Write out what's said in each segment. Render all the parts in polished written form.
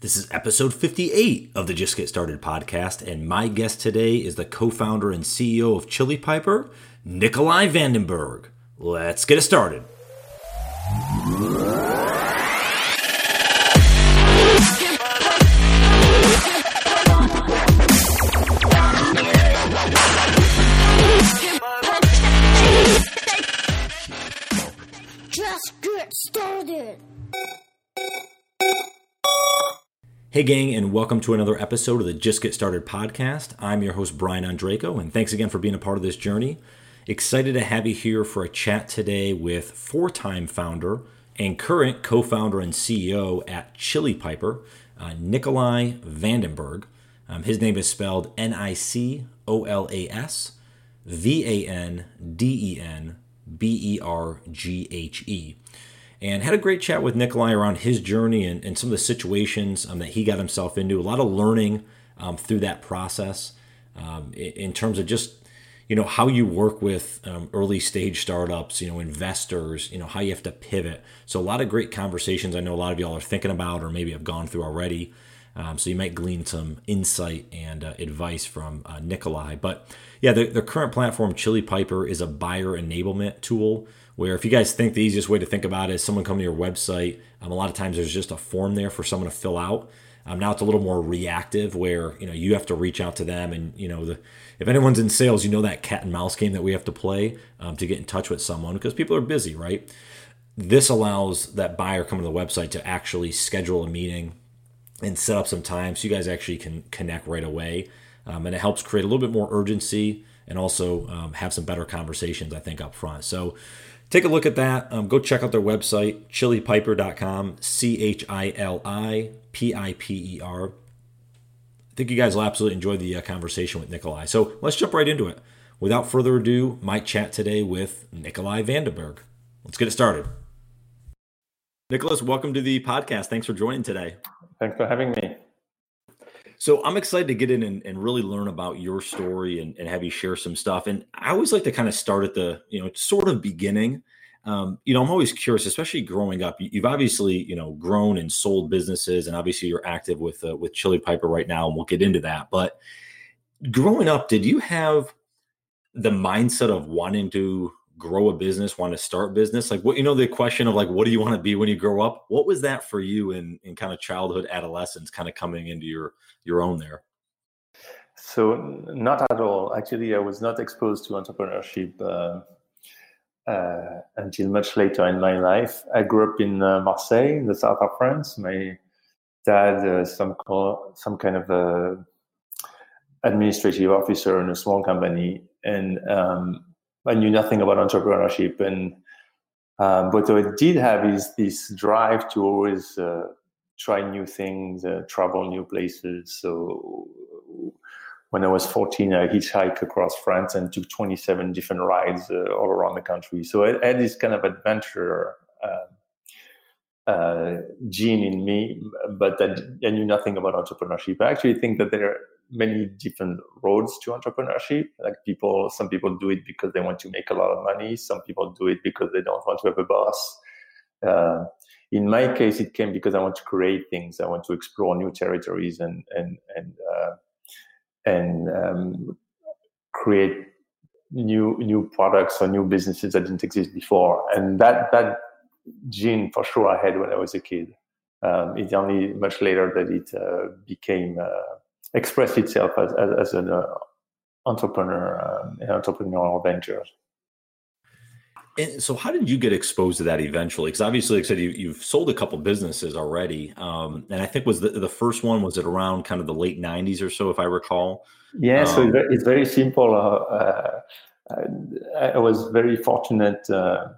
This is episode 58 of the Just Get Started podcast, and my guest today is the co-founder and CEO of Chili Piper, Nikolai Vandenberg. Let's get it started. Hey gang, and welcome to another episode of the Just Get Started podcast. I'm your host, Brian Andrejko, and thanks again for being a part of this journey. Excited to have you here for a chat today with four-time founder and current co-founder and CEO at Chili Piper, Nikolai Vandenberg. His name is spelled Nicolas Vandenberg. And had a great chat with Nikolai around his journey and some of the situations that he got himself into. A lot of learning through that process in terms of just, you know, how you work with early stage startups, you know, investors, you know, how you have to pivot. So a lot of great conversations I know a lot of y'all are thinking about or maybe have gone through already. So you might glean some insight and advice from Nikolai. But yeah, the current platform, Chili Piper, is a buyer enablement tool, where if you guys think the easiest way to think about it is someone coming to your website, a lot of times there's just a form there for someone to fill out. Now it's a little more reactive, where, you know, you have to reach out to them, and, you know, if anyone's in sales, you know that cat and mouse game that we have to play to get in touch with someone because people are busy, right? This allows that buyer coming to the website to actually schedule a meeting and set up some time so you guys actually can connect right away, and it helps create a little bit more urgency and also have some better conversations, I think, up front. So take a look at that. Go check out their website, chilipiper.com, Chilipiper. I think you guys will absolutely enjoy the conversation with Nikolai. So let's jump right into it. Without further ado, my chat today with Nikolai Vandenberg. Let's get it started. Nicholas, welcome to the podcast. Thanks for joining today. Thanks for having me. So I'm excited to get in and really learn about your story and have you share some stuff. And I always like to kind of start at the, you know, sort of beginning. You know, I'm always curious, especially growing up. You've obviously, you know, grown and sold businesses, and obviously you're active with Chili Piper right now, and we'll get into that. But growing up, did you have the mindset of wanting to grow a business, want to start business? Like, what, you know, the question of like, what do you want to be when you grow up? What was that for you in kind of childhood, adolescence, kind of coming into your own there? So not at all. Actually, I was not exposed to entrepreneurship until much later in my life. I grew up in Marseille, in the south of France. My dad, some kind of administrative officer in a small company, and I knew nothing about entrepreneurship, and but what I did have is this drive to always try new things, travel new places. So when I was 14, I hitchhiked across France and took 27 different rides all around the country. So I had this kind of adventure gene in me, but I knew nothing about entrepreneurship. I actually think that there are many different roads to entrepreneurship. Like some people do it because they want to make a lot of money. Some people do it because they don't want to have a boss. In my case, it came because I want to create things. I want to explore new territories and create new products or new businesses that didn't exist before. And that gene, for sure, I had when I was a kid. It's only much later that it became. Expressed itself as an entrepreneurial venture. And so, how did you get exposed to that eventually? Because obviously, like I said, you've sold a couple businesses already, and I think was the first one was it around kind of the late '90s or so, if I recall. Yeah, so it's very simple. I was very fortunate at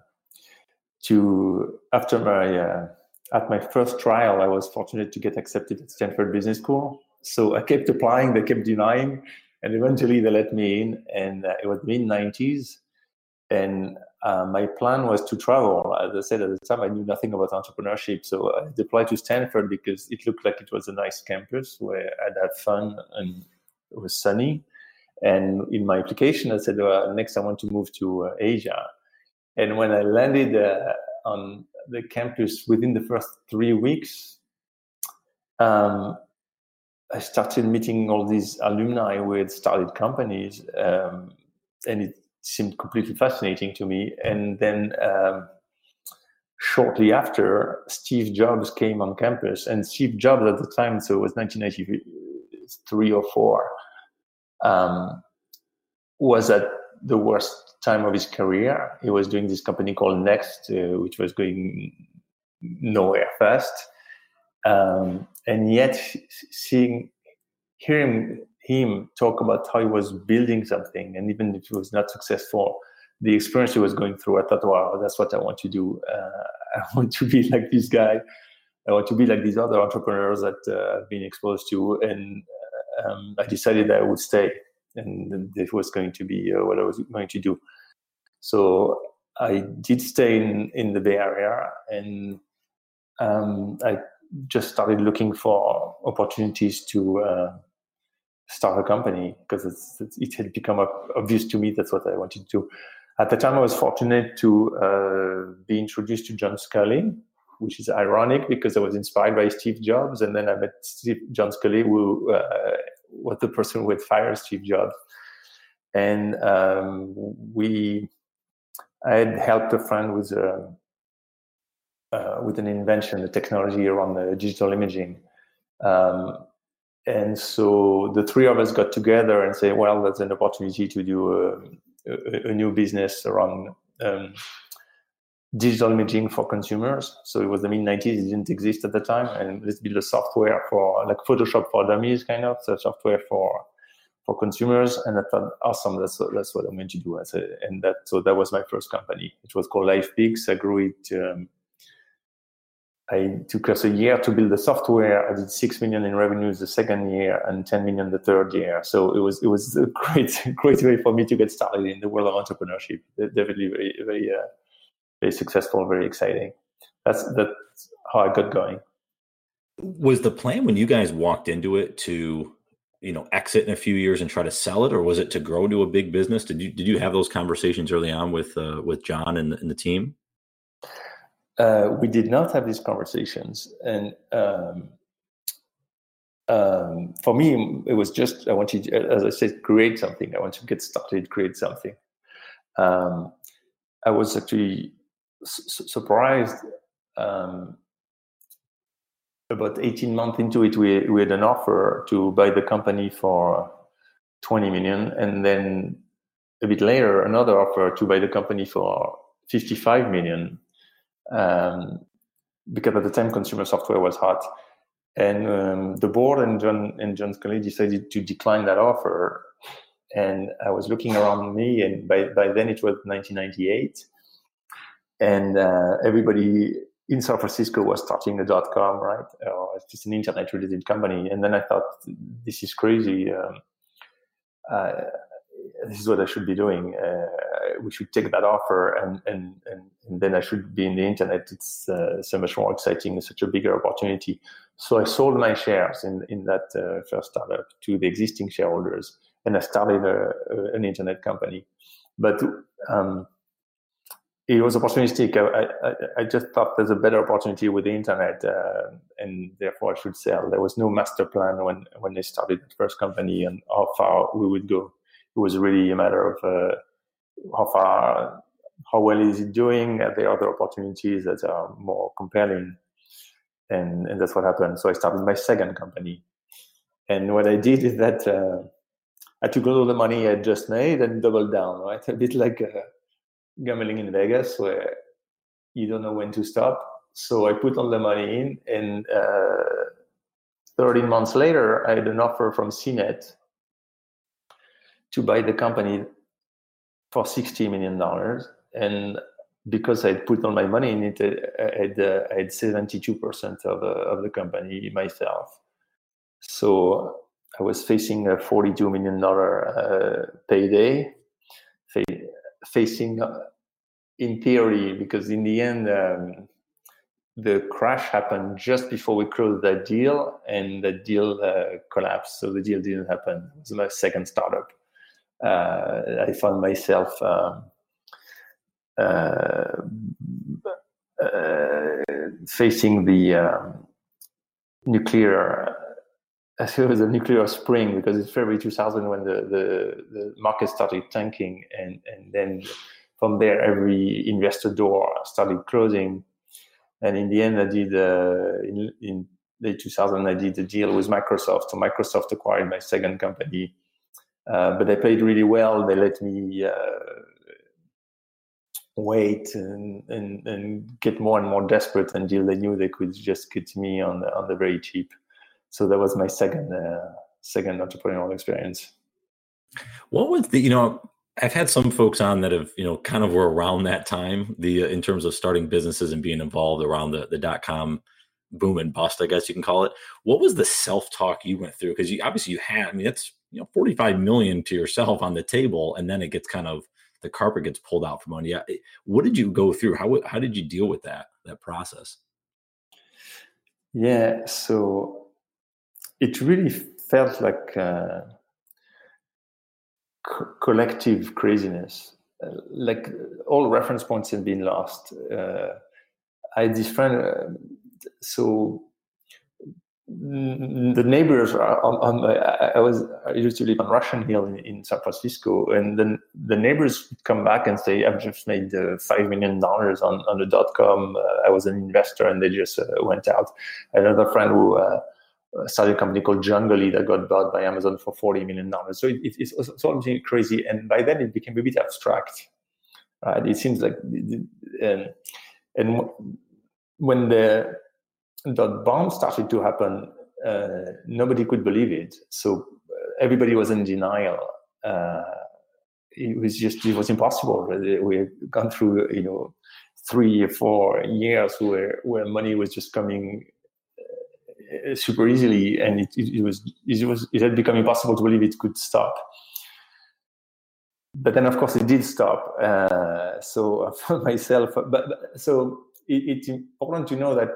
my first trial, I was fortunate to get accepted at Stanford Business School. So I kept applying, they kept denying, and eventually they let me in, and it was mid-90s, and my plan was to travel. As I said, at the time, I knew nothing about entrepreneurship, so I applied to Stanford because it looked like it was a nice campus where I'd have fun, and it was sunny. And in my application, I said, well, next I want to move to Asia. And when I landed on the campus within the first 3 weeks, I started meeting all these alumni who had started companies, and it seemed completely fascinating to me. And then shortly after, Steve Jobs came on campus. And Steve Jobs at the time, so it was 1993 or 4, was at the worst time of his career. He was doing this company called Next, which was going nowhere fast. And yet hearing him talk about how he was building something, and even if it was not successful, the experience he was going through, I thought, wow, that's what I want to do. I want to be like this guy. I want to be like these other entrepreneurs that I've been exposed to. And I decided that I would stay, and that was going to be what I was going to do. So I did stay in the Bay Area, and I just started looking for opportunities to start a company, because it had become obvious to me that's what I wanted to do. At the time, I was fortunate to be introduced to John Sculley, which is ironic because I was inspired by Steve Jobs, and then I met John Sculley, who was the person who had fired Steve Jobs. And I had helped a friend with an invention, a technology around digital imaging. And so the three of us got together and said, well, that's an opportunity to do a new business around digital imaging for consumers. So it was the mid-90s. It didn't exist at the time. And let's build a software for, like, Photoshop for dummies, kind of, so software for consumers. And I thought, awesome, that's what I'm going to do. So that was my first company. It was called LifePix. I grew it. I took us a year to build the software. I did 6 million in revenues the second year and 10 million the third year. So it was a great way for me to get started in the world of entrepreneurship. Definitely very, very, very successful, very exciting. That's how I got going. Was the plan when you guys walked into it to, exit in a few years and try to sell it, or was it to grow to a big business? Did you have those conversations early on with John and the team? We did not have these conversations, and for me, it was just I wanted, as I said, create something. I want to get started, create something. I was actually surprised. About 18 months into it, we had an offer to buy the company for 20 million, and then a bit later, another offer to buy the company for 55 million. Because at the time consumer software was hot, and the board and John Sculley decided to decline that offer. And I was looking around me, and by then it was 1998, and everybody in San Francisco was starting .com, right? Or it's just an internet related company. And then I thought, this is crazy. This is what I should be doing. We should take that offer, and then I should be in the internet. It's so much more exciting, such a bigger opportunity. So I sold my shares in that first startup to the existing shareholders, and I started an internet company. But it was opportunistic. I just thought there's a better opportunity with the internet, and therefore I should sell. There was no master plan when I started the first company and how far we would go. It was really a matter of how well is it doing? Are there other opportunities that are more compelling? And that's what happened. So I started my second company. And what I did is that I took all the money I just made and doubled down, right? A bit like gambling in Vegas, where you don't know when to stop. So I put all the money in, and 13 months later, I had an offer from CNET to buy the company for $60 million. And because I'd put all my money in it, I had 72% of the company myself. So I was facing a $42 million payday, facing, in theory, because in the end, the crash happened just before we closed that deal, and the deal collapsed. So the deal didn't happen. It was my second startup. I found myself facing the nuclear, I think it was a nuclear spring, because it's February 2000 when the market started tanking, and then from there every investor door started closing. And in the end, I did in late 2000 I did a deal with Microsoft. So Microsoft acquired my second company, but they paid really well. They let me wait and get more and more desperate until they knew they could just get me on the very cheap. So that was my second entrepreneurial experience. What was the, I've had some folks on that have, kind of were around that time, in terms of starting businesses and being involved around the dot-com boom and bust, I guess you can call it. What was the self-talk you went through? Because you had, it's, $45 million to yourself on the table, and then it gets kind of, the carpet gets pulled out from under you. What did you go through? How did you deal with that process? Yeah, so it really felt like collective craziness. Like all reference points had been lost. The neighbors are I used to live on Russian Hill in San Francisco, and then the neighbors would come back and say, I've just made $5 million on the .com. I was an investor, and they just went out. Another friend who started a company called Jungly that got bought by Amazon for $40 million. So it's all crazy, and by then it became a bit abstract, right? It seems like, and when the .com started to happen, nobody could believe it. So everybody was in denial. It was impossible. We had gone through, 3 or 4 years where money was just coming super easily, and it had become impossible to believe it could stop. But then, of course, it did stop. So I found myself. But it's important to know that.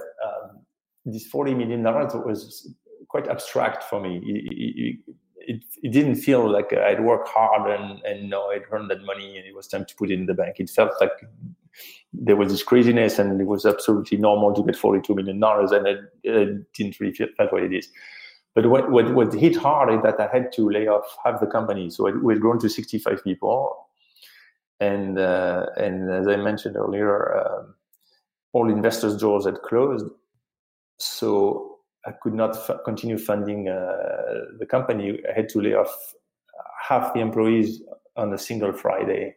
This $40 million was quite abstract for me. It didn't feel like I'd worked hard and I'd earned that money and it was time to put it in the bank. It felt like there was this craziness, and it was absolutely normal to get $42 million, and it didn't really feel that's what it is. But what hit hard is that I had to lay off half the company. So we had grown to 65 people, and as I mentioned earlier, all investors' doors had closed. So I could not continue funding the company. I had to lay off half the employees on a single Friday.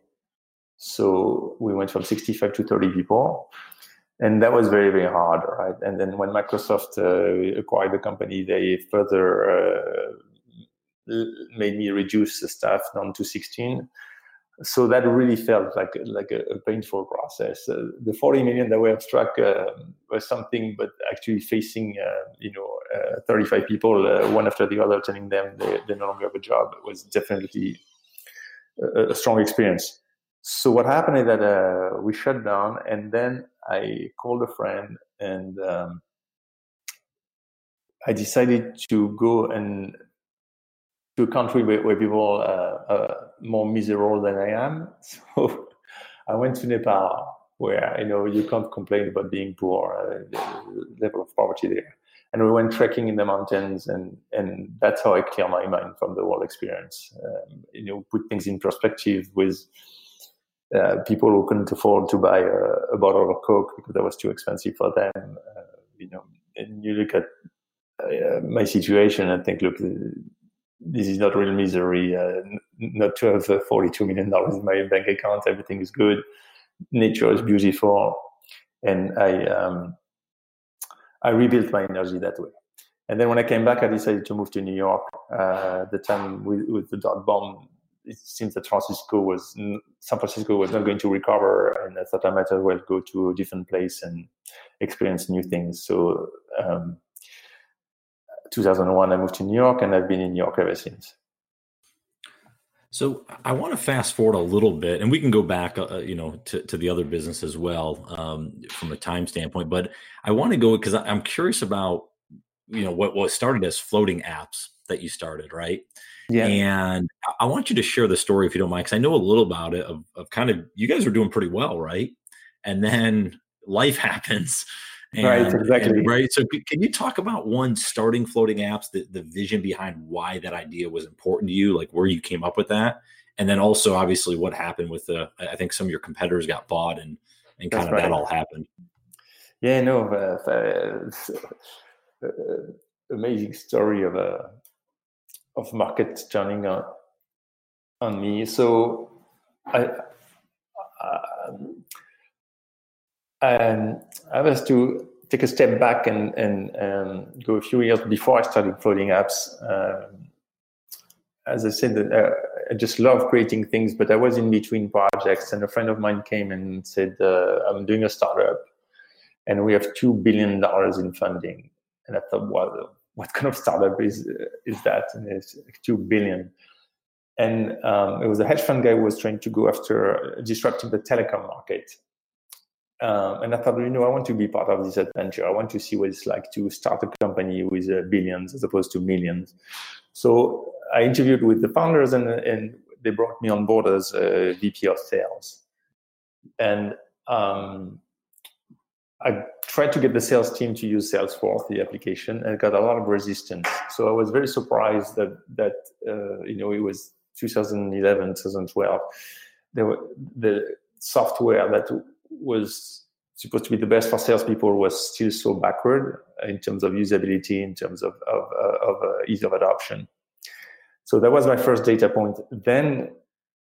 So we went from 65 to 30 people. And that was very, very hard, right? And then when Microsoft acquired the company, they further made me reduce the staff down to 16. So that really felt like a painful process. The $40 million that were struck was something, but actually facing 35 people one after the other, telling them they no longer have a job, was definitely a strong experience. So what happened is that we shut down, and then I called a friend, and I decided to go and. To a country where people are more miserable than I am. So I went to Nepal, where you can't complain about being poor, the level of poverty there. And we went trekking in the mountains, and that's how I clear my mind from the world experience. Put things in perspective with people who couldn't afford to buy a bottle of Coke because that was too expensive for them. And you look at my situation and think, look. This is not real misery, not to have $42 million in my bank account. Everything is good. Nature is beautiful. And I rebuilt my energy that way. And then when I came back, I decided to move to New York. At the time with the .com, it seems that San Francisco was not going to recover. And I thought I might as well go to a different place and experience new things. So, 2001, I moved to New York, and I've been in New York ever since. So I want to fast forward a little bit, and we can go back, to the other business as well, from a time standpoint. But I want to go because I'm curious about, what started as floating apps that you started, right? Yeah. And I want you to share the story if you don't mind, because I know a little about it. Of kind of you guys were doing pretty well, right? And then life happens. Right, exactly. Right. So can you talk about starting Floating Apps, the vision behind why that idea was important to you, like where you came up with that? And then also obviously what happened with I think some of your competitors got bought and kind That's of right. that all happened. Yeah, no, amazing story of market turning on me. So I was to take a step back and go a few years before I started Floating Apps. As I said, I just love creating things, but I was in between projects, and a friend of mine came and said, I'm doing a startup, and we have $2 billion in funding. And I thought, wow, what kind of startup is that? And it's like $2 billion. And it was a hedge fund guy who was trying to go after disrupting the telecom market. And I thought, I want to be part of this adventure. I want to see what it's like to start a company with billions as opposed to millions. So I interviewed with the founders, and they brought me on board as a VP of sales. And I tried to get the sales team to use Salesforce, the application, and got a lot of resistance. So I was very surprised that it was 2011, 2012. There were the software that was supposed to be the best for salespeople was still so backward in terms of usability, in terms of ease of adoption. So that was my first data point. Then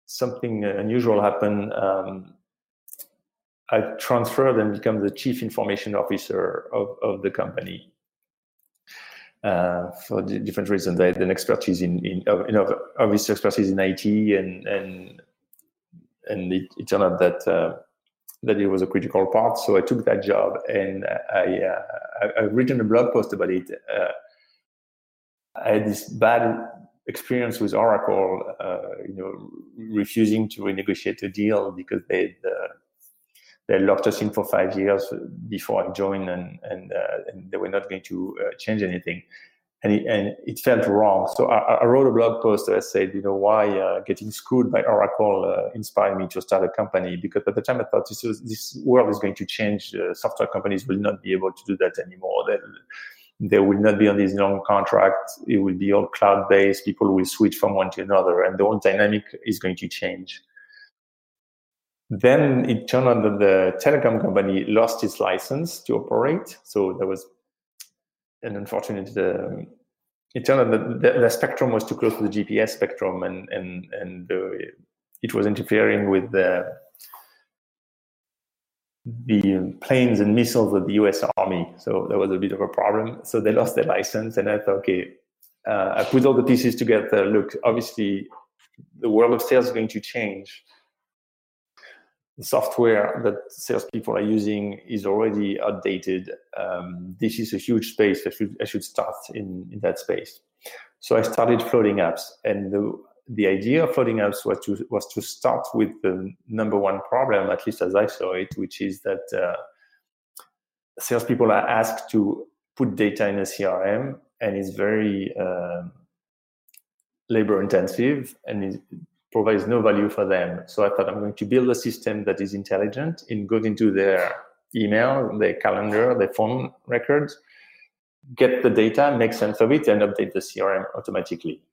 something unusual happened. I transferred and became the chief information officer of the company for different reasons. I had an expertise obvious expertise in IT, and it turned out that it was a critical part. So I took that job, and I've written a blog post about it. I had this bad experience with Oracle, refusing to renegotiate a deal because they locked us in for 5 years before I joined, and they were not going to change anything. And it felt wrong. So I wrote a blog post that said, why getting screwed by Oracle inspired me to start a company. Because at the time I thought this world is going to change. Software companies will not be able to do that anymore. They will not be on these long contracts. It will be all cloud-based. People will switch from one to another. And the whole dynamic is going to change. Then it turned out that the telecom company lost its license to operate. So there was an unfortunate. It turned out that the spectrum was too close to the GPS spectrum, and it was interfering with the planes and missiles of the U.S. Army. So there was a bit of a problem. So they lost their license, and I thought, okay, I put all the pieces together. Look, obviously, the world of sales is going to change. The software that salespeople are using is already outdated. This is a huge space. I should start in that space. So I started Floating Apps, and the idea of Floating Apps was to start with the number one problem, at least as I saw it, which is that salespeople are asked to put data in a CRM, and it's very labor intensive, and provides no value for them. So I thought, I'm going to build a system that is intelligent and goes into their email, their calendar, their phone records, get the data, make sense of it, and update the CRM automatically.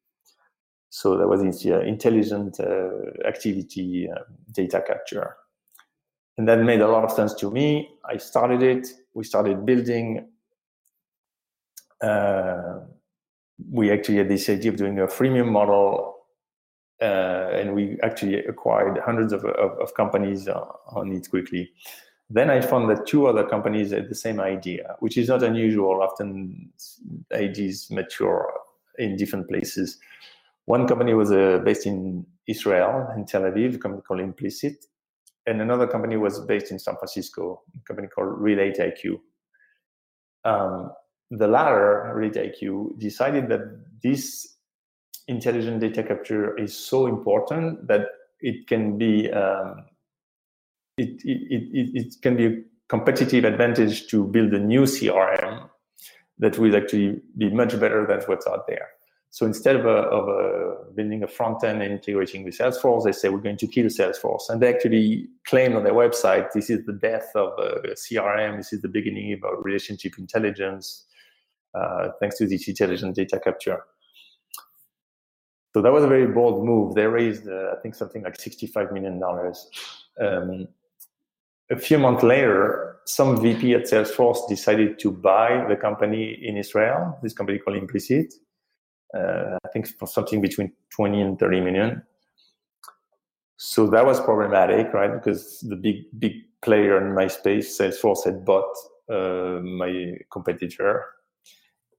So there was this intelligent activity data capture. And that made a lot of sense to me. I started it. We started building. We actually had this idea of doing a freemium model. And we actually acquired hundreds of companies on it quickly. Then I found that two other companies had the same idea, which is not unusual. Often ideas mature in different places. One company was based in Israel, in Tel Aviv, a company called Implicit. And another company was based in San Francisco, a company called RelateIQ. The latter, RelateIQ, decided that this intelligent data capture is so important that it can be it can be a competitive advantage to build a new CRM that will actually be much better than what's out there. So instead of building a front end and integrating with Salesforce, they say we're going to kill Salesforce. And they actually claimed on their website, this is the death of CRM. This is the beginning of our relationship intelligence, thanks to this intelligent data capture. So that was a very bold move. They raised, I think, something like $65 million. A few months later, some VP at Salesforce decided to buy the company in Israel, this company called Implicit, I think for something between 20 and 30 million. So that was problematic, right? Because the big player in my space, Salesforce, had bought my competitor.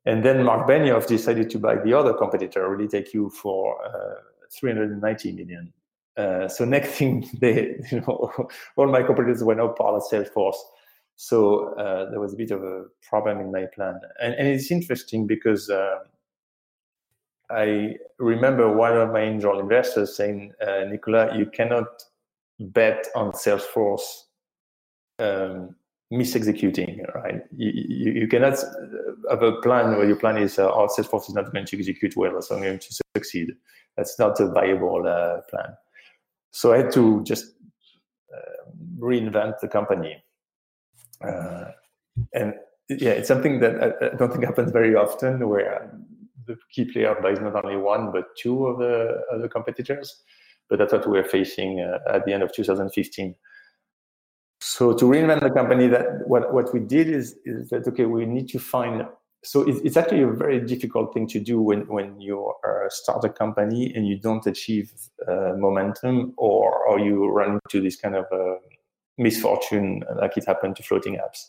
And then Mark Benioff decided to buy the other competitor, RelateIQ, for 390 million. So next thing, all my competitors were now part of Salesforce. So there was a bit of a problem in my plan. And it's interesting because I remember one of my angel investors saying, Nicola, you cannot bet on Salesforce misexecuting, right? You cannot have a plan where your plan is, Salesforce is not going to execute well, so I'm going to succeed. That's not a viable plan. So I had to just reinvent the company. And yeah, it's something that I don't think happens very often, where the key player buys not only one, but two of the other competitors. But that's what we were facing at the end of 2015. So to reinvent the company, that what we did is that, okay, we need to find... So it's actually a very difficult thing to do when you start a company and you don't achieve momentum or you run into this kind of misfortune like it happened to floating apps.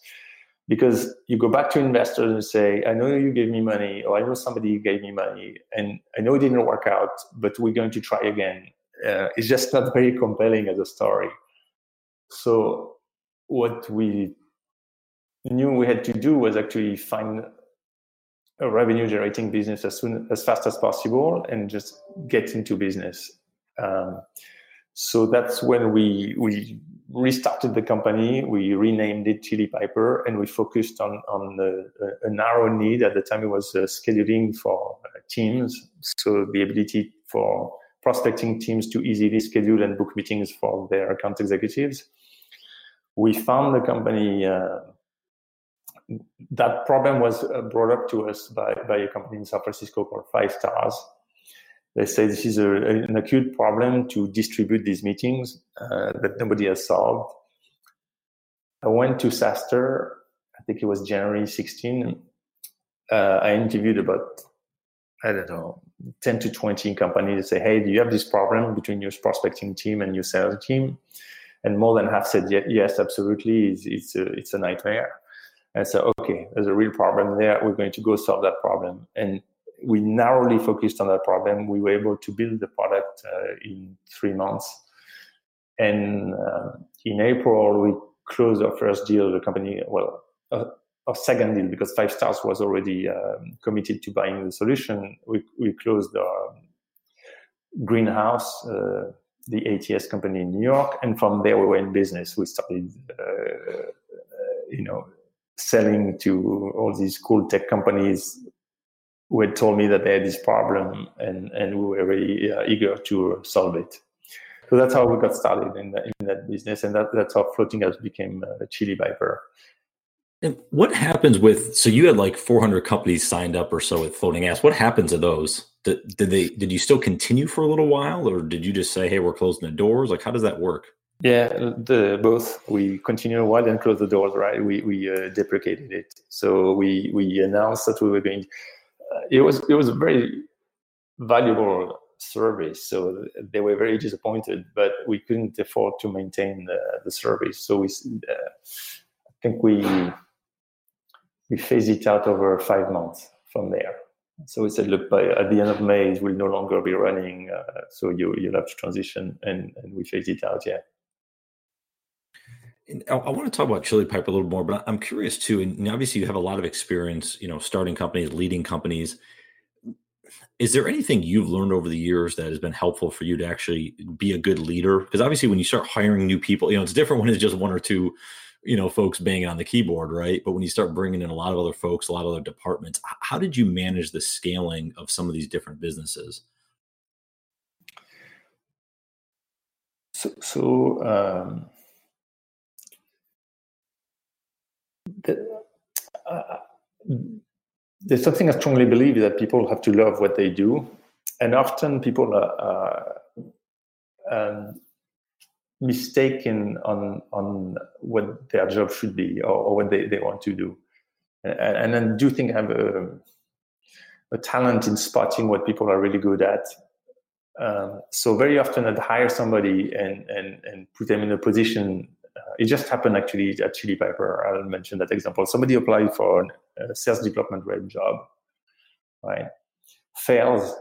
Because you go back to investors and say, I know you gave me money, or I know somebody gave me money, and I know it didn't work out, but we're going to try again. It's just not very compelling as a story. So what we knew we had to do was actually find a revenue-generating business as fast as possible, and just get into business. So that's when we restarted the company. We renamed it Chili Piper, and we focused on a narrow need. At the time, it was scheduling for teams, so the ability for prospecting teams to easily schedule and book meetings for their account executives. We found the company. That problem was brought up to us by a company in San Francisco called Five Stars. They say this is an acute problem to distribute these meetings that nobody has solved. I went to SASTER, I think it was January 16. I interviewed about, I don't know, 10 to 20 companies that say, hey, do you have this problem between your prospecting team and your sales team? And more than half said, yes, absolutely, it's a nightmare. And so, okay, there's a real problem there. We're going to go solve that problem. And we narrowly focused on that problem. We were able to build the product in 3 months. And in April, we closed our first deal, the company, our second deal, because Five Stars was already committed to buying the solution. We closed our Greenhouse, the ATS company in New York. And from there, we were in business. We started, selling to all these cool tech companies who had told me that they had this problem, and we were really eager to solve it. So that's how we got started in that business, and that's how Floating Apps became Chili Piper. And what happens with, so you had like 400 companies signed up or so with Floating Apps. What happens to those? Did you still continue for a little while, or did you just say, hey, we're closing the doors? Like, how does that work? Yeah, both. We continue a while and close the doors, right? We deprecated it. So we announced that we were going. It was a very valuable service. So they were very disappointed, but we couldn't afford to maintain the service. So we, I think we phased it out over 5 months from there. So we said, look, by at the end of May, it will no longer be running. So you'll have to transition, and we phased it out. Yeah. I want to talk about Chili Piper a little more, but I'm curious too. And obviously, you have a lot of experience, starting companies, leading companies. Is there anything you've learned over the years that has been helpful for you to actually be a good leader? Because obviously, when you start hiring new people, it's different when it's just one or two you know, folks banging on the keyboard, right? But when you start bringing in a lot of other folks, a lot of other departments, how did you manage the scaling of some of these different businesses? There's something I strongly believe that people have to love what they do, and often people are mistaken on what their job should be or what they want to do, and I do think I have a talent in spotting what people are really good at. So very often I'd hire somebody and put them in a position. It just happened actually at Chili Piper. I'll mention that example. Somebody applied for a sales development rep job, right? Fails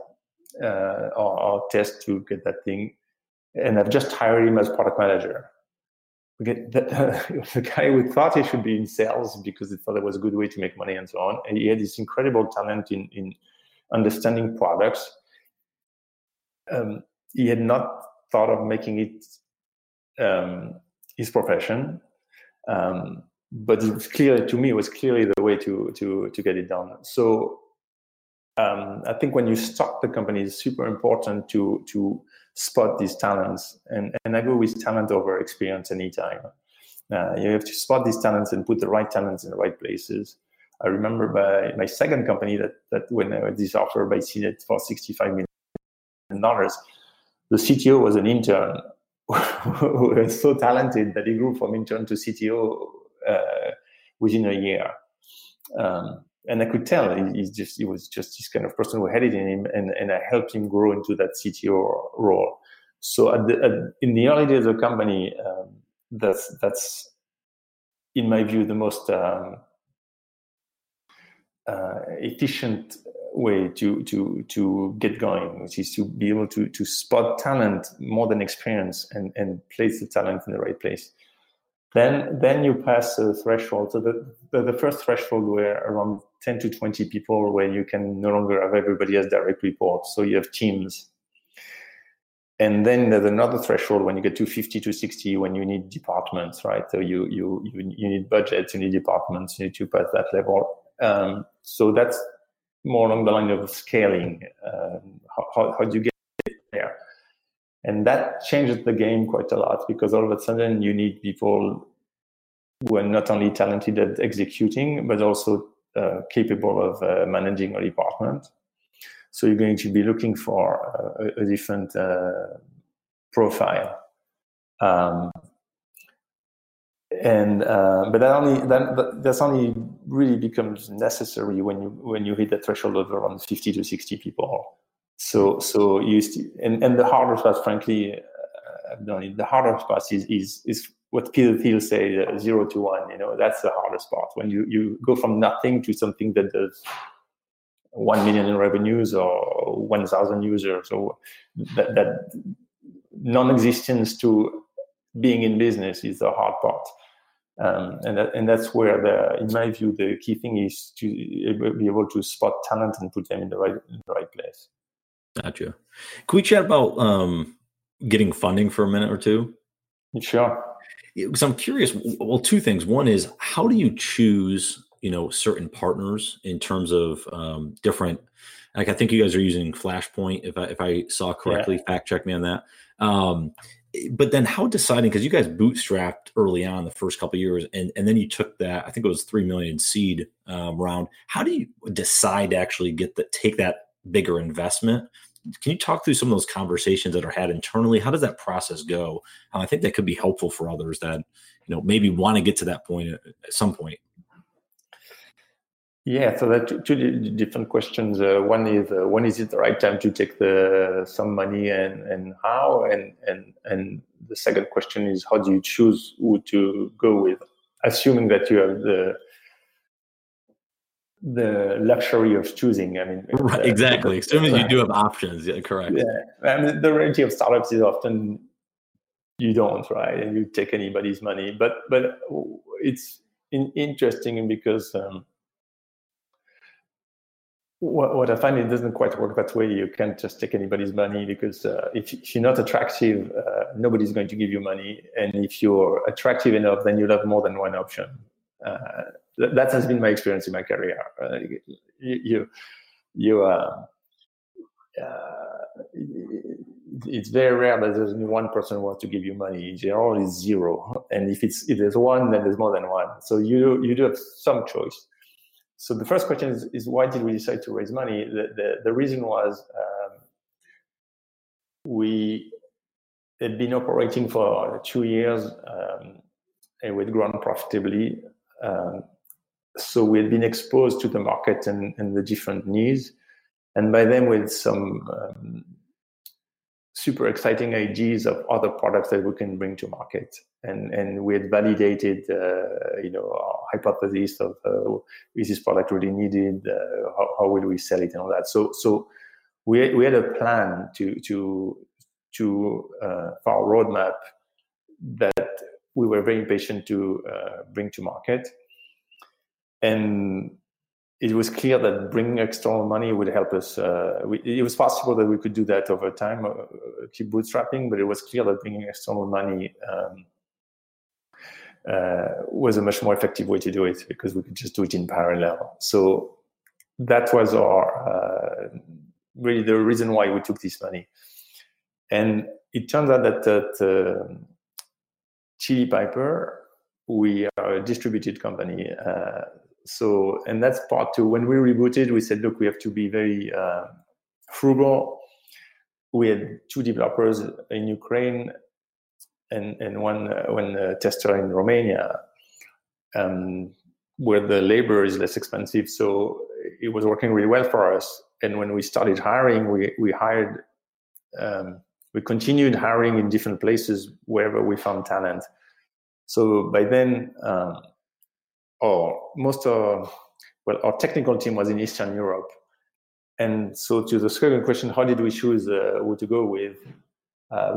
or tests to get that thing. And I've just hired him as product manager. The guy who thought he should be in sales because he thought it was a good way to make money and so on. And he had this incredible talent in understanding products. He had not thought of making it his profession, but it's clear to me it was clearly the way to get it done. So I think when you start the company, it's super important to spot these talents, and I go with talent over experience anytime. You have to spot these talents and put the right talents in the right places. I remember by my second company that when I had this offer by CNET for $65 million, the CTO was an intern who was so talented that he grew from intern to CTO within a year. And I could tell he was just this kind of person who had it in him, and I helped him grow into that CTO role. So in the early days of the company, that's in my view the most efficient way to get going, which is to be able to spot talent more than experience and place the talent in the right place. Then you pass a threshold. So the first threshold were around 10 to 20 people, where you can no longer have everybody as direct reports. So you have teams. And then there's another threshold when you get to 50 to 60, when you need departments, right? So you need budgets, you need departments, you need to pass that level. So that's more along the line of scaling. How do you get there? And that changes the game quite a lot, because all of a sudden you need people who are not only talented at executing, but also capable of managing a department. So you're going to be looking for a different profile. But that's only really becomes necessary when you hit the threshold of around 50 to 60 people. So and the hardest part, frankly, I've done it. The hardest part is what Peter Thiel said, 0 to 1. You know, that's the hardest part, when you go from nothing to something that does 1 million in revenues or 1,000 users, or that non-existence to being in business is the hard part. And that's where, in my view, the key thing is to be able to spot talent and put them in the right place. Gotcha. Can we chat about getting funding for a minute or two? Sure. Because I'm curious. Well, two things. One is, how do you choose, certain partners in terms of different? Like, I think you guys are using Flashpoint, if I saw correctly. Yeah. Fact check me on that. But then how deciding, because you guys bootstrapped early on the first couple of years, and then you took that, I think it was $3 million seed round. How do you decide to actually take that bigger investment? Can you talk through some of those conversations that are had internally? How does that process go? I think that could be helpful for others that, maybe want to get to that point at some point. Yeah, so that two different questions. One is, when is it the right time to take some money and how? And the second question is, how do you choose who to go with? Assuming that you have the luxury of choosing. I mean, right, exactly. Assuming you do have options, yeah, correct. Yeah, I mean, the reality of startups is often you don't, right? And you take anybody's money. But it's interesting because What I find, it doesn't quite work that way. You can't just take anybody's money, because if you're not attractive, nobody's going to give you money. And if you're attractive enough, then you'll have more than one option. That has been my experience in my career. It's very rare that there's only one person who wants to give you money. In general, it's zero. And if there's one, then there's more than one. So you do have some choice. So the first question is why did we decide to raise money? The reason was we had been operating for 2 years and we'd grown profitably. So we had been exposed to the market and the different needs. And by then we had some super exciting ideas of other products that we can bring to market. And we had validated, our hypothesis of is this product really needed? How will we sell it and all that? So we had a plan for our roadmap that we were very impatient to bring to market. And it was clear that bringing external money would help us. It was possible that we could do that over time, keep bootstrapping, but it was clear that bringing external money was a much more effective way to do it, because we could just do it in parallel. So that was our really the reason why we took this money. And it turns out that Chili Piper, we are a distributed company. So, and that's part two. When we rebooted, we said, look, we have to be very frugal. We had 2 developers in Ukraine and one tester in Romania, where the labor is less expensive. So it was working really well for us. And when we started hiring, we continued hiring in different places wherever we found talent. So by then, our technical team was in Eastern Europe. And so to the second question, how did we choose who to go with?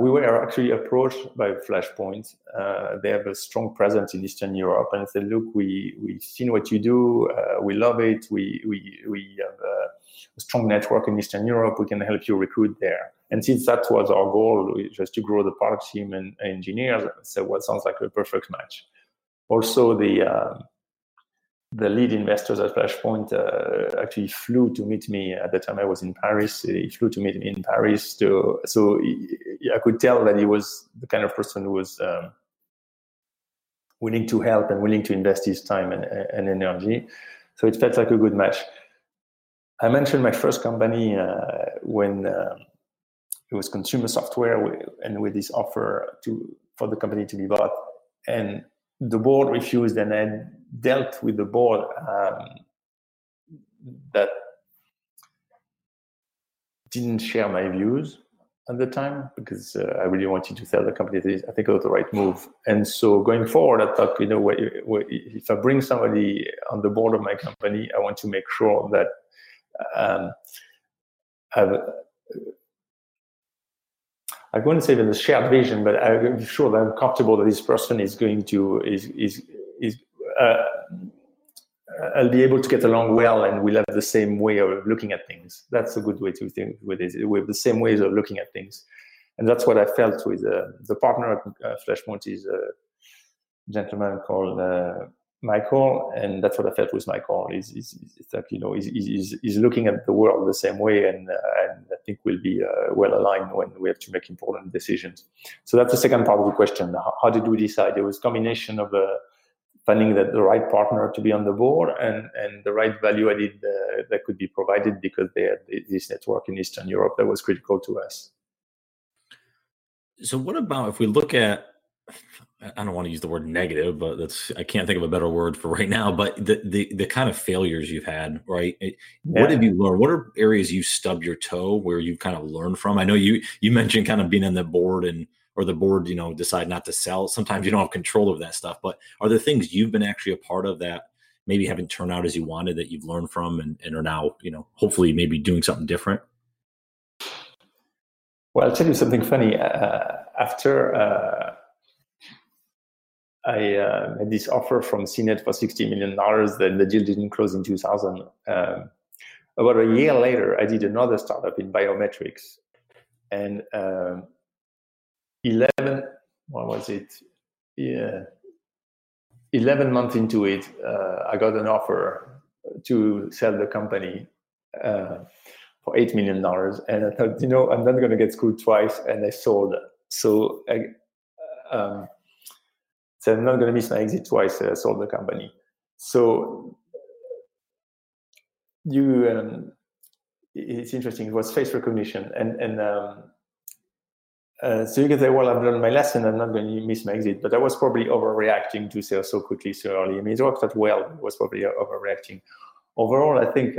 We were actually approached by Flashpoint. They have a strong presence in Eastern Europe. And I said, look, we've seen what you do. We love it. We have a strong network in Eastern Europe. We can help you recruit there. And since that was our goal, just to grow the product team and engineers, I said, well, sounds like a perfect match. Also, the lead investors at Flashpoint actually flew to meet me. At the time I was in Paris. He flew to meet me in Paris. I could tell that he was the kind of person who was willing to help and willing to invest his time and energy. So it felt like a good match. I mentioned my first company when it was consumer software, and with this offer for the company to be bought. And the board refused, and I dealt with the board that didn't share my views at the time, because I really wanted to sell the company. I think it was the right move. And so going forward, I thought, if I bring somebody on the board of my company, I want to make sure that I wouldn't say that the shared vision, but I'm sure that I'm comfortable that this person is going to I'll be able to get along well, and we'll have the same way of looking at things. That's a good way to think with it. We have the same ways of looking at things, and that's what I felt with the partner at Flashpoint is a gentleman called Michael, and that's what I felt with Michael. Is that he's looking at the world the same way, and I think we'll be well aligned when we have to make important decisions. So that's the second part of the question. How did we decide? It was a combination of finding that the right partner to be on the board and the right value added that could be provided, because they had this network in Eastern Europe that was critical to us. So what about if we look at, I don't want to use the word negative, but I can't think of a better word for right now, but the kind of failures you've had, right? What have you learned? What are areas you stubbed your toe where you kind of learned from? I know you mentioned kind of being on the board or the board, decide not to sell. Sometimes you don't have control over that stuff, but are there things you've been actually a part of that maybe haven't turned out as you wanted that you've learned from and are now, hopefully maybe doing something different? Well, I'll tell you something funny. After I had this offer from CNET for $60 million, then the deal didn't close in 2000. About a year later, I did another startup in biometrics, and 11 months into it, I got an offer to sell the company for $8 million. And I thought, you know, I'm not going to get screwed twice. And I sold. So so I'm not going to miss my exit twice. I sold the company. So you, it's interesting. It was face recognition. So you can say, well, I've learned my lesson. I'm not going to miss my exit. But I was probably overreacting to sales so quickly, so early. I mean, it worked out well. It was probably overreacting. Overall, I think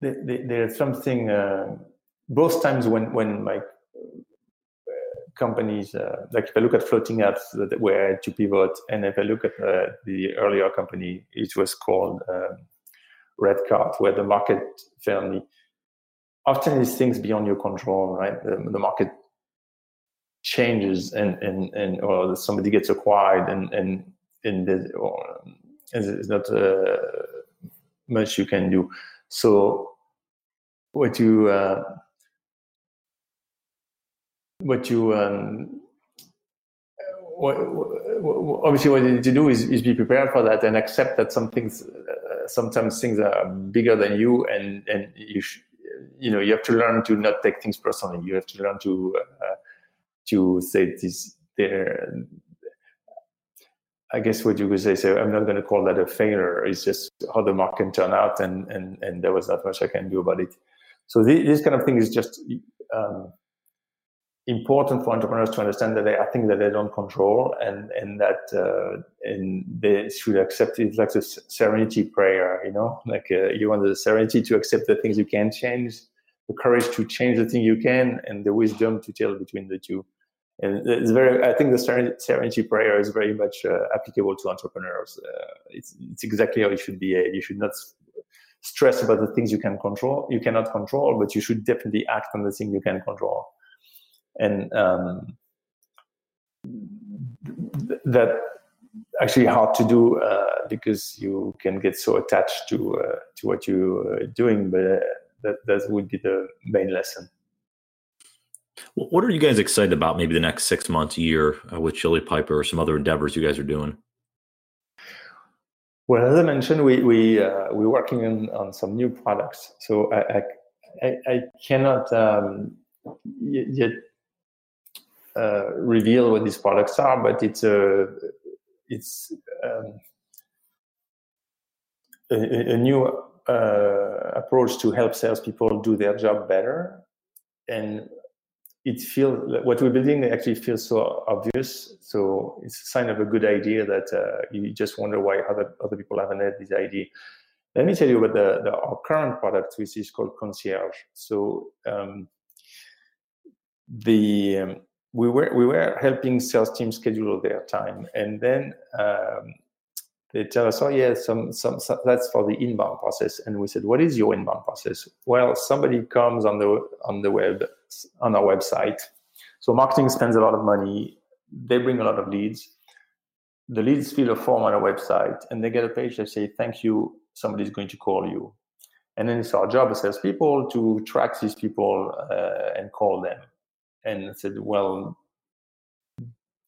there's something. Both times when my companies, like if I look at floating apps that were to pivot, and if I look at the earlier company, it was called Redcard, where the market family. Often these things beyond your control, right? The market changes, and or somebody gets acquired, and there's not much you can do. So obviously what you need to do is be prepared for that and accept that some things, sometimes things are bigger than you, and you. You know, you have to learn to not take things personally. You have to learn to say this. There, I guess what you could say. So I'm not going to call that a failure. It's just how the market turned out, and there was not much I can do about it. So this kind of thing is just important for entrepreneurs to understand that they are things that they don't control, and that and they should accept it like a serenity prayer, you know, like you want the serenity to accept the things you can change, the courage to change the thing you can, and the wisdom to tell between the two. And it's very, I think the serenity prayer is very much applicable to entrepreneurs. It's exactly how it should be. You should not stress about the things you cannot control, but you should definitely act on the thing you can control. And that actually hard to do because you can get so attached to what you're doing. But that would be the main lesson. What are you guys excited about? Maybe the next 6 months, year with Chili Piper or some other endeavors you guys are doing. Well, as I mentioned, we're working on some new products, so I cannot yet. Reveal what these products are, but it's a new approach to help salespeople do their job better, and it feels what we're building actually feels so obvious. So it's a sign of a good idea that you just wonder why other people haven't had this idea. Let me tell you about our current product, which is called Concierge. So we were helping sales teams schedule their time, and then they tell us, "Oh, yeah, some that's for the inbound process." And we said, "What is your inbound process?" Well, somebody comes on the web on our website. So marketing spends a lot of money. They bring a lot of leads. The leads fill a form on our website, and they get a page that say, "Thank you. Somebody's going to call you." And then it's our job as salespeople to track these people and call them. And I said, well,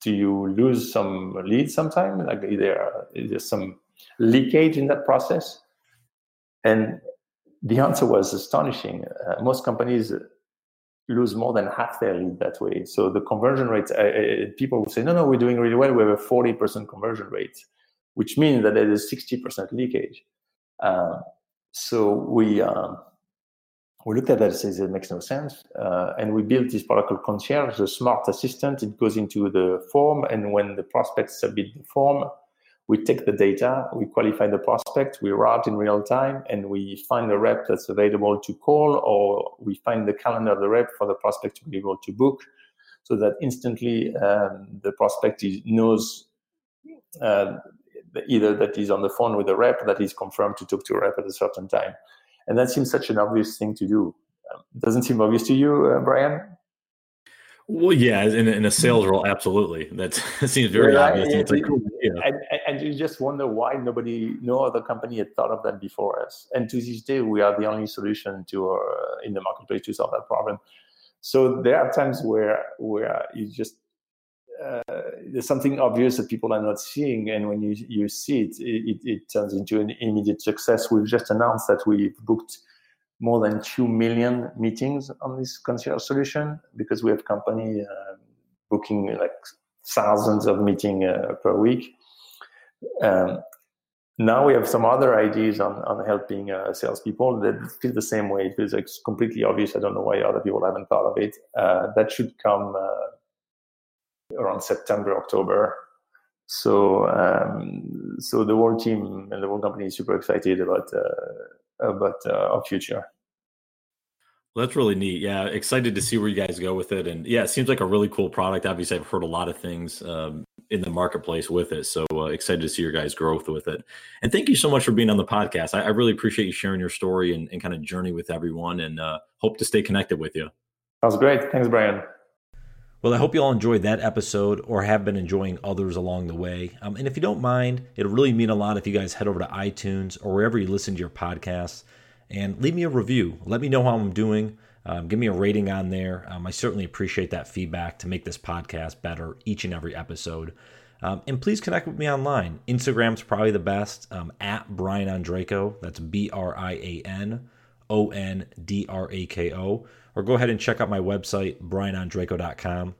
do you lose some leads sometime? Like, is there some leakage in that process? And the answer was astonishing. Most companies lose more than half their lead that way. So the conversion rates, people will say, no, we're doing really well. We have a 40% conversion rate, which means that there is 60% leakage. So we looked at that and said, it makes no sense. And we built this product called Concierge, a smart assistant. It goes into the form, and when the prospects submit the form, we take the data, we qualify the prospect, we route in real time, and we find the rep that's available to call, or we find the calendar of the rep for the prospect to be able to book, so that instantly the prospect knows either that he's on the phone with a rep, or that he's confirmed to talk to a rep at a certain time. And that seems such an obvious thing to do. Doesn't seem obvious to you, Brian? Well, yeah, in a sales role, absolutely. That seems very obvious. It's like, cool. And you just wonder why no other company had thought of that before us. And to this day, we are the only solution in the marketplace to solve that problem. So there are times where you just there's something obvious that people are not seeing, and when you see it, it turns into an immediate success. We've just announced that we've booked more than 2 million meetings on this concierge solution, because we have company booking like thousands of meetings per week. Now we have some other ideas on helping salespeople that feel the same way. It feels like it's completely obvious. I don't know why other people haven't thought of it. That should come around September, October. So the whole team and the whole company is super excited about our future. That's really neat. Yeah, excited to see where you guys go with it. And yeah, it seems like a really cool product. Obviously, I've heard a lot of things in the marketplace with it. So excited to see your guys' growth with it. And thank you so much for being on the podcast. I really appreciate you sharing your story and kind of journey with everyone, and hope to stay connected with you. That was great. Thanks, Brian. Well, I hope you all enjoyed that episode, or have been enjoying others along the way. And if you don't mind, it'll really mean a lot if you guys head over to iTunes or wherever you listen to your podcasts and leave me a review. Let me know how I'm doing. Give me a rating on there. I certainly appreciate that feedback to make this podcast better each and every episode. And please connect with me online. Instagram's probably the best, at Brian Andrejko. That's BrianOndrako. Or go ahead and check out my website, brianondraco.com.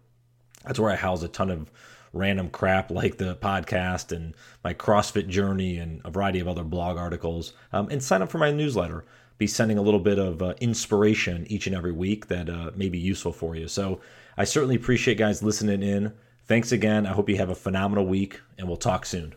That's where I house a ton of random crap like the podcast and my CrossFit journey and a variety of other blog articles. And sign up for my newsletter. Be sending a little bit of inspiration each and every week that may be useful for you. So I certainly appreciate guys listening in. Thanks again. I hope you have a phenomenal week, and we'll talk soon.